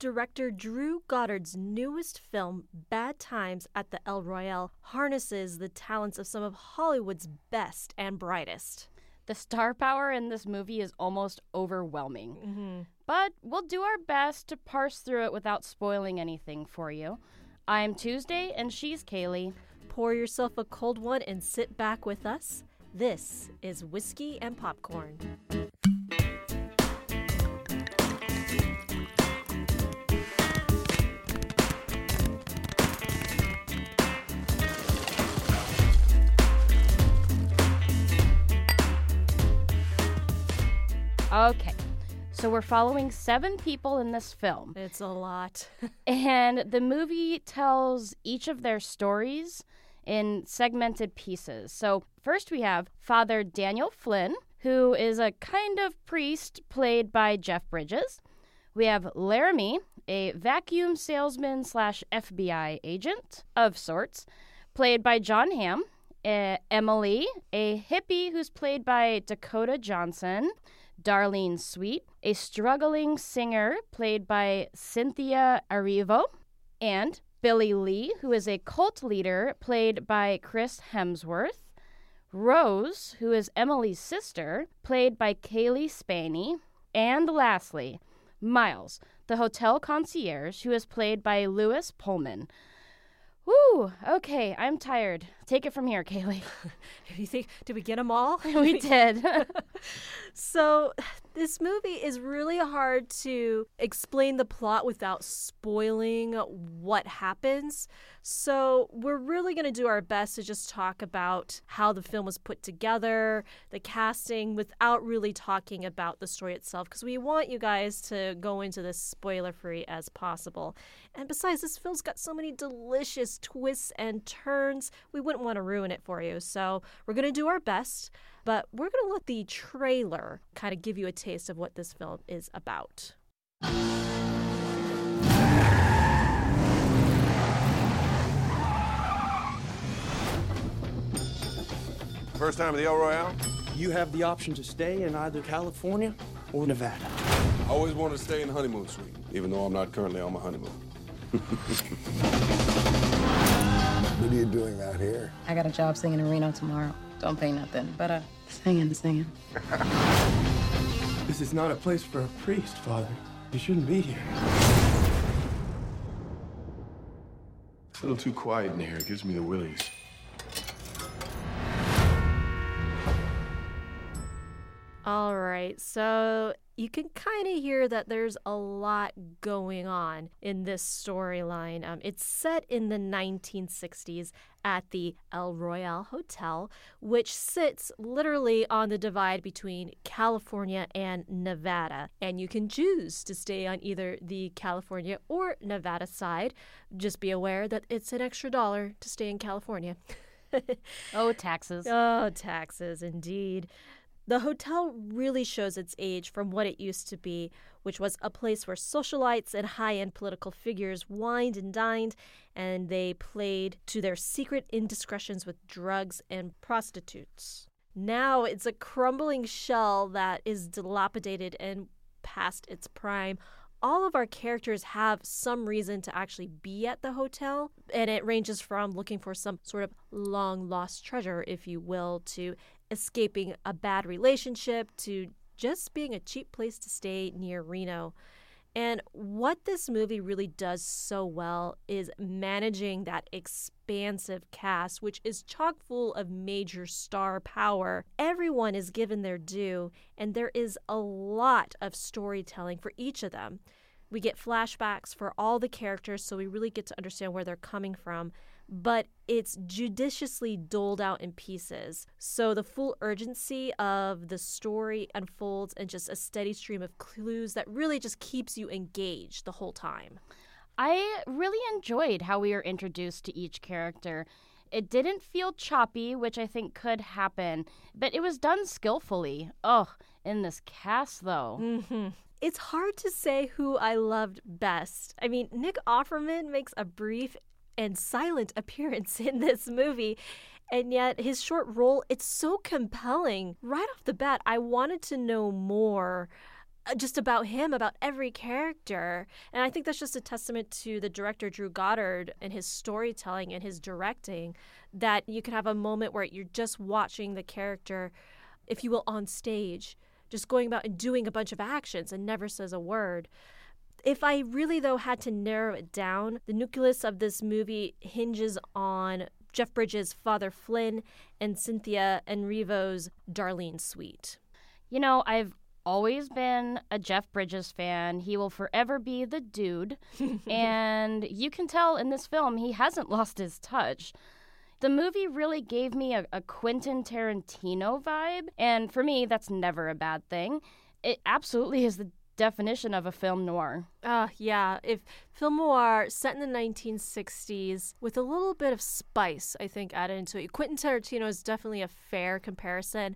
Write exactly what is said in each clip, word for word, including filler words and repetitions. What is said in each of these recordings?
Director Drew Goddard's newest film, Bad Times at the El Royale, harnesses the talents of some of Hollywood's best and brightest. The star power in this movie is almost overwhelming. Mm-hmm. But we'll do our best to parse through it without spoiling anything for you. I'm Tuesday, and she's Kaylee. Pour yourself a cold one and sit back with us. This is Whiskey and Popcorn. Okay, so we're following seven people in this film. It's a lot. And the movie tells each of their stories in segmented pieces. So first we have Father Daniel Flynn, who is a kind of priest played by Jeff Bridges. We have Laramie, a vacuum salesman slash F B I agent of sorts, played by John Hamm. Uh, Emily, a hippie who's played by Dakota Johnson. Darlene Sweet, a struggling singer played by Cynthia Erivo, and Billy Lee, who is a cult leader played by Chris Hemsworth, Rose, who is Emily's sister, played by Kaylee Spaney, and lastly, Miles, the hotel concierge, who is played by Lewis Pullman. Woo, okay, I'm tired. Take it from here, Kaylee. You think, did we get them all? We did. So this movie is really hard to explain the plot without spoiling what happens. So we're really going to do our best to just talk about how the film was put together, the casting, without really talking about the story itself, because we want you guys to go into this spoiler-free as possible. And besides, this film's got so many delicious twists and turns, we wouldn't want to ruin it for you. So we're going to do our best, but we're going to let the trailer kind of give you a taste of what this film is about. First time at the El Royale? You have the option to stay in either California or Nevada. I always want to stay in the honeymoon suite, even though I'm not currently on my honeymoon. What are you doing out here? I got a job singing in Reno tomorrow. Don't pay nothing, but uh, singing, singing. This is not a place for a priest, Father. You shouldn't be here. It's a little too quiet in here. It gives me the willies. All right, so you can kind of hear that there's a lot going on in this storyline. Um, it's set in the nineteen sixties at the El Royale Hotel, which sits literally on the divide between California and Nevada. And you can choose to stay on either the California or Nevada side. Just be aware that it's an extra dollar to stay in California. Oh, taxes. Oh, taxes, indeed. The hotel really shows its age from what it used to be, which was a place where socialites and high-end political figures wined and dined, and they played to their secret indiscretions with drugs and prostitutes. Now it's a crumbling shell that is dilapidated and past its prime. All of our characters have some reason to actually be at the hotel, and it ranges from looking for some sort of long-lost treasure, if you will, to escaping a bad relationship, to just being a cheap place to stay near Reno. And what this movie really does so well is managing that expansive cast, which is chock full of major star power. Everyone is given their due, and there is a lot of storytelling for each of them. We get flashbacks for all the characters, so we really get to understand where they're coming from. But it's judiciously doled out in pieces. So the full urgency of the story unfolds in just a steady stream of clues that really just keeps you engaged the whole time. I really enjoyed how we were introduced to each character. It didn't feel choppy, which I think could happen, but it was done skillfully. Oh, in this cast, though. Mm-hmm. It's hard to say who I loved best. I mean, Nick Offerman makes a brief and silent appearance in this movie, and yet his short role, it's so compelling. Right off the bat, I wanted to know more just about him, about every character. And I think that's just a testament to the director, Drew Goddard, and his storytelling and his directing, that you can have a moment where you're just watching the character, if you will, on stage, just going about and doing a bunch of actions and never says a word. If I really, though, had to narrow it down, the nucleus of this movie hinges on Jeff Bridges' Father Flynn and Cynthia Erivo's Darlene Sweet. You know, I've always been a Jeff Bridges fan. He will forever be the dude. And you can tell in this film he hasn't lost his touch. The movie really gave me a, a Quentin Tarantino vibe. And for me, that's never a bad thing. It absolutely is the definition of a film noir. Uh, yeah, if film noir set in the nineteen sixties with a little bit of spice, I think, added into it. Quentin Tarantino is definitely a fair comparison.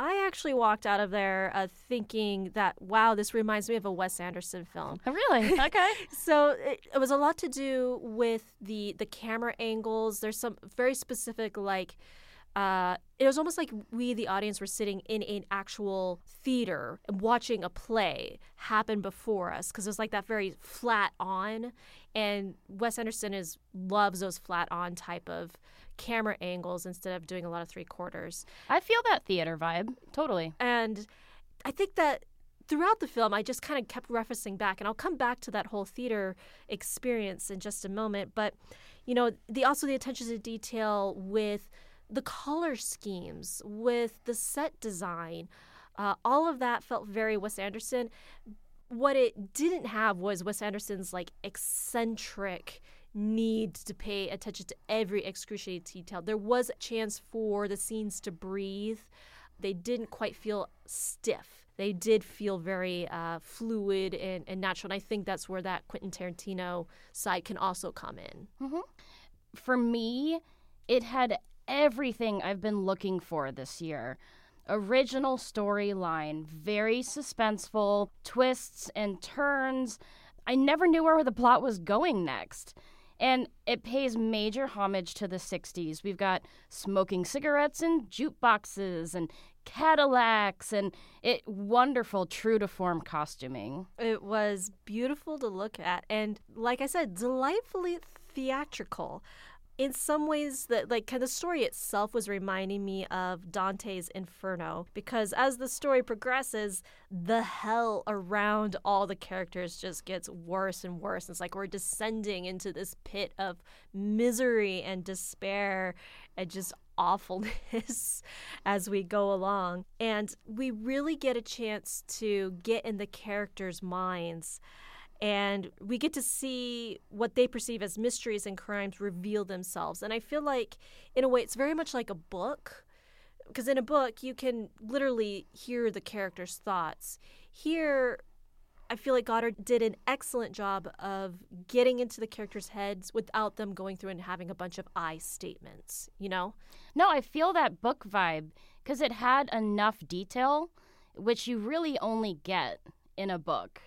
I actually walked out of there uh, thinking that, wow, this reminds me of a Wes Anderson film. Oh, really? Okay. So it, it was a lot to do with the, the camera angles. There's some very specific, like, Uh, it was almost like we, the audience, were sitting in an actual theater watching a play happen before us, because it was like that very flat on. And Wes Anderson is loves those flat on type of camera angles instead of doing a lot of three quarters. I feel that theater vibe. Totally. And I think that throughout the film, I just kind of kept referencing back, and I'll come back to that whole theater experience in just a moment. But, you know, the also the attention to detail with the color schemes, with the set design, uh, all of that felt very Wes Anderson. What it didn't have was Wes Anderson's like eccentric need to pay attention to every excruciating detail. There was a chance for the scenes to breathe. They didn't quite feel stiff. They did feel very uh, fluid and, and natural. And I think that's where that Quentin Tarantino side can also come in. Mm-hmm. For me, it had everything I've been looking for this year. Original storyline, very suspenseful, twists and turns. I never knew where the plot was going next. And it pays major homage to the sixties. We've got smoking cigarettes and jukeboxes and Cadillacs and it wonderful true-to-form costuming. It was beautiful to look at and, like I said, delightfully theatrical. In some ways, that like kind of the story itself was reminding me of Dante's Inferno, because as the story progresses, the hell around all the characters just gets worse and worse. It's like we're descending into this pit of misery and despair and just awfulness as we go along. And we really get a chance to get in the characters' minds. And we get to see what they perceive as mysteries and crimes reveal themselves. And I feel like, in a way, it's very much like a book. Because in a book, you can literally hear the character's thoughts. Here, I feel like Goddard did an excellent job of getting into the characters' heads without them going through and having a bunch of I statements, you know? No, I feel that book vibe because it had enough detail, which you really only get in a book.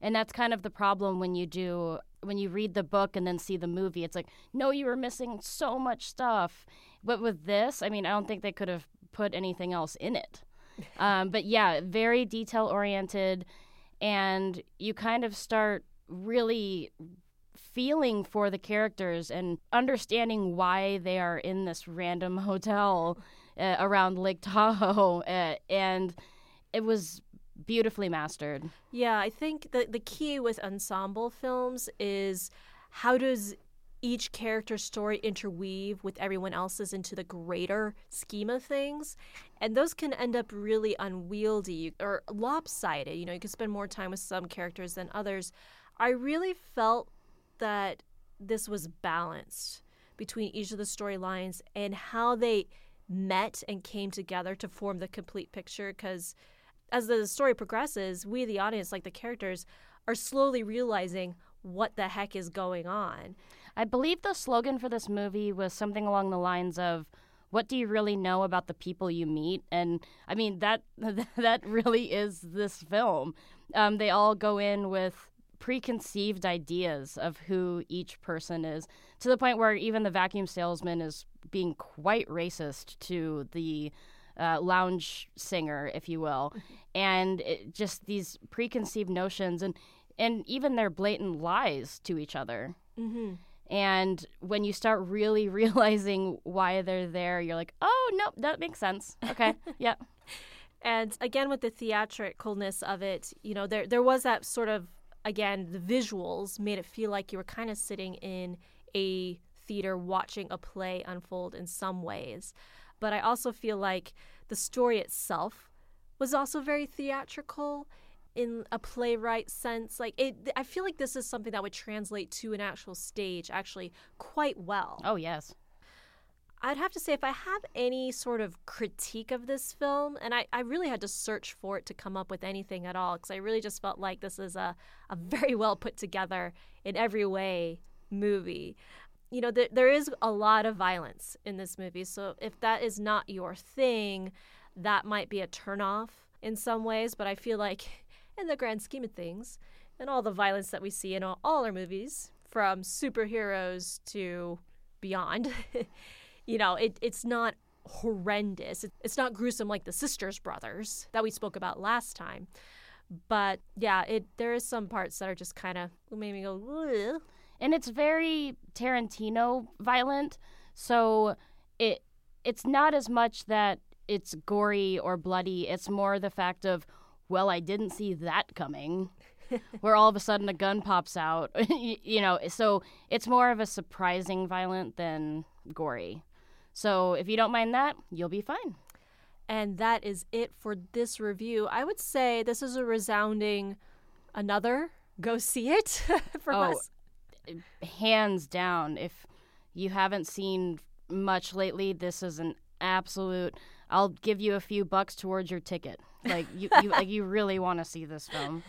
And that's kind of the problem when you do, when you read the book and then see the movie. It's like, no, you were missing so much stuff. But with this, I mean, I don't think they could have put anything else in it. Um, but yeah, very detail-oriented. And you kind of start really feeling for the characters and understanding why they are in this random hotel uh, around Lake Tahoe. Uh, and it was beautifully mastered. Yeah, I think the the key with ensemble films is how does each character's story interweave with everyone else's into the greater scheme of things? And those can end up really unwieldy or lopsided. You know, you can spend more time with some characters than others. I really felt that this was balanced between each of the storylines and how they met and came together to form the complete picture, because as the story progresses, we, the audience, like the characters, are slowly realizing what the heck is going on. I believe the slogan for this movie was something along the lines of, what do you really know about the people you meet? And, I mean, that that really is this film. Um, they all go in with preconceived ideas of who each person is, to the point where even the vacuum salesman is being quite racist to the uh, lounge singer, if you will, and it, just these preconceived notions and and even their blatant lies to each other. Mm-hmm. And when you start really realizing why they're there, you're like, oh, no, that makes sense. Okay, yeah. And again, with the theatricalness of it, you know, there there was that sort of, again, the visuals made it feel like you were kind of sitting in a theater watching a play unfold in some ways. But I also feel like the story itself was also very theatrical in a playwright sense. Like it, I feel like this is something that would translate to an actual stage actually quite well. Oh, yes. I'd have to say if I have any sort of critique of this film, and I, I really had to search for it to come up with anything at all, because I really just felt like this is a, a very well put together in every way movie. You know, th- there is a lot of violence in this movie. So if that is not your thing, that might be a turnoff in some ways. But I feel like in the grand scheme of things, and all the violence that we see in all, all our movies, from superheroes to beyond, you know, it, it's not horrendous. It, it's not gruesome like the Sisters Brothers that we spoke about last time. But, yeah, it there is some parts that are just kind of made me go, ugh. And it's very Tarantino violent, so it it's not as much that it's gory or bloody. It's more the fact of, well, I didn't see that coming, where all of a sudden a gun pops out. you, you know, so it's more of a surprising violent than gory. So if you don't mind that, you'll be fine. And that is it for this review. I would say this is a resounding another go see it for oh. us. Hands down, if you haven't seen much lately, this is an absolute, I'll give you a few bucks towards your ticket. Like, you, you, like you really want to see this film.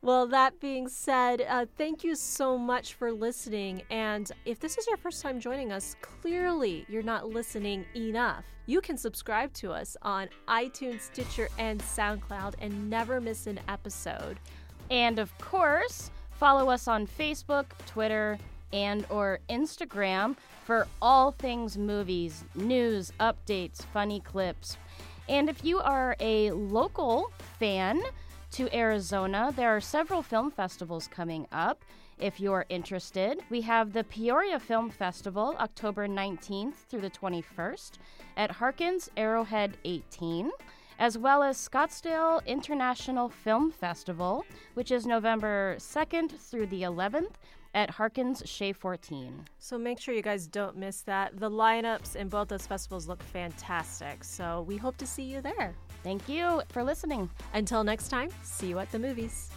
Well, that being said, uh, thank you so much for listening. And if this is your first time joining us, clearly you're not listening enough. You can subscribe to us on iTunes, Stitcher, and SoundCloud and never miss an episode. And of course, follow us on Facebook, Twitter, and or Instagram for all things movies, news, updates, funny clips. And if you are a local fan to Arizona, there are several film festivals coming up. If you're interested, we have the Peoria Film Festival, October nineteenth through the twenty-first at Harkins Arrowhead eighteen. As well as Scottsdale International Film Festival, which is November second through the eleventh at Harkins Shea fourteen. So make sure you guys don't miss that. The lineups in both those festivals look fantastic, so we hope to see you there. Thank you for listening. Until next time, see you at the movies.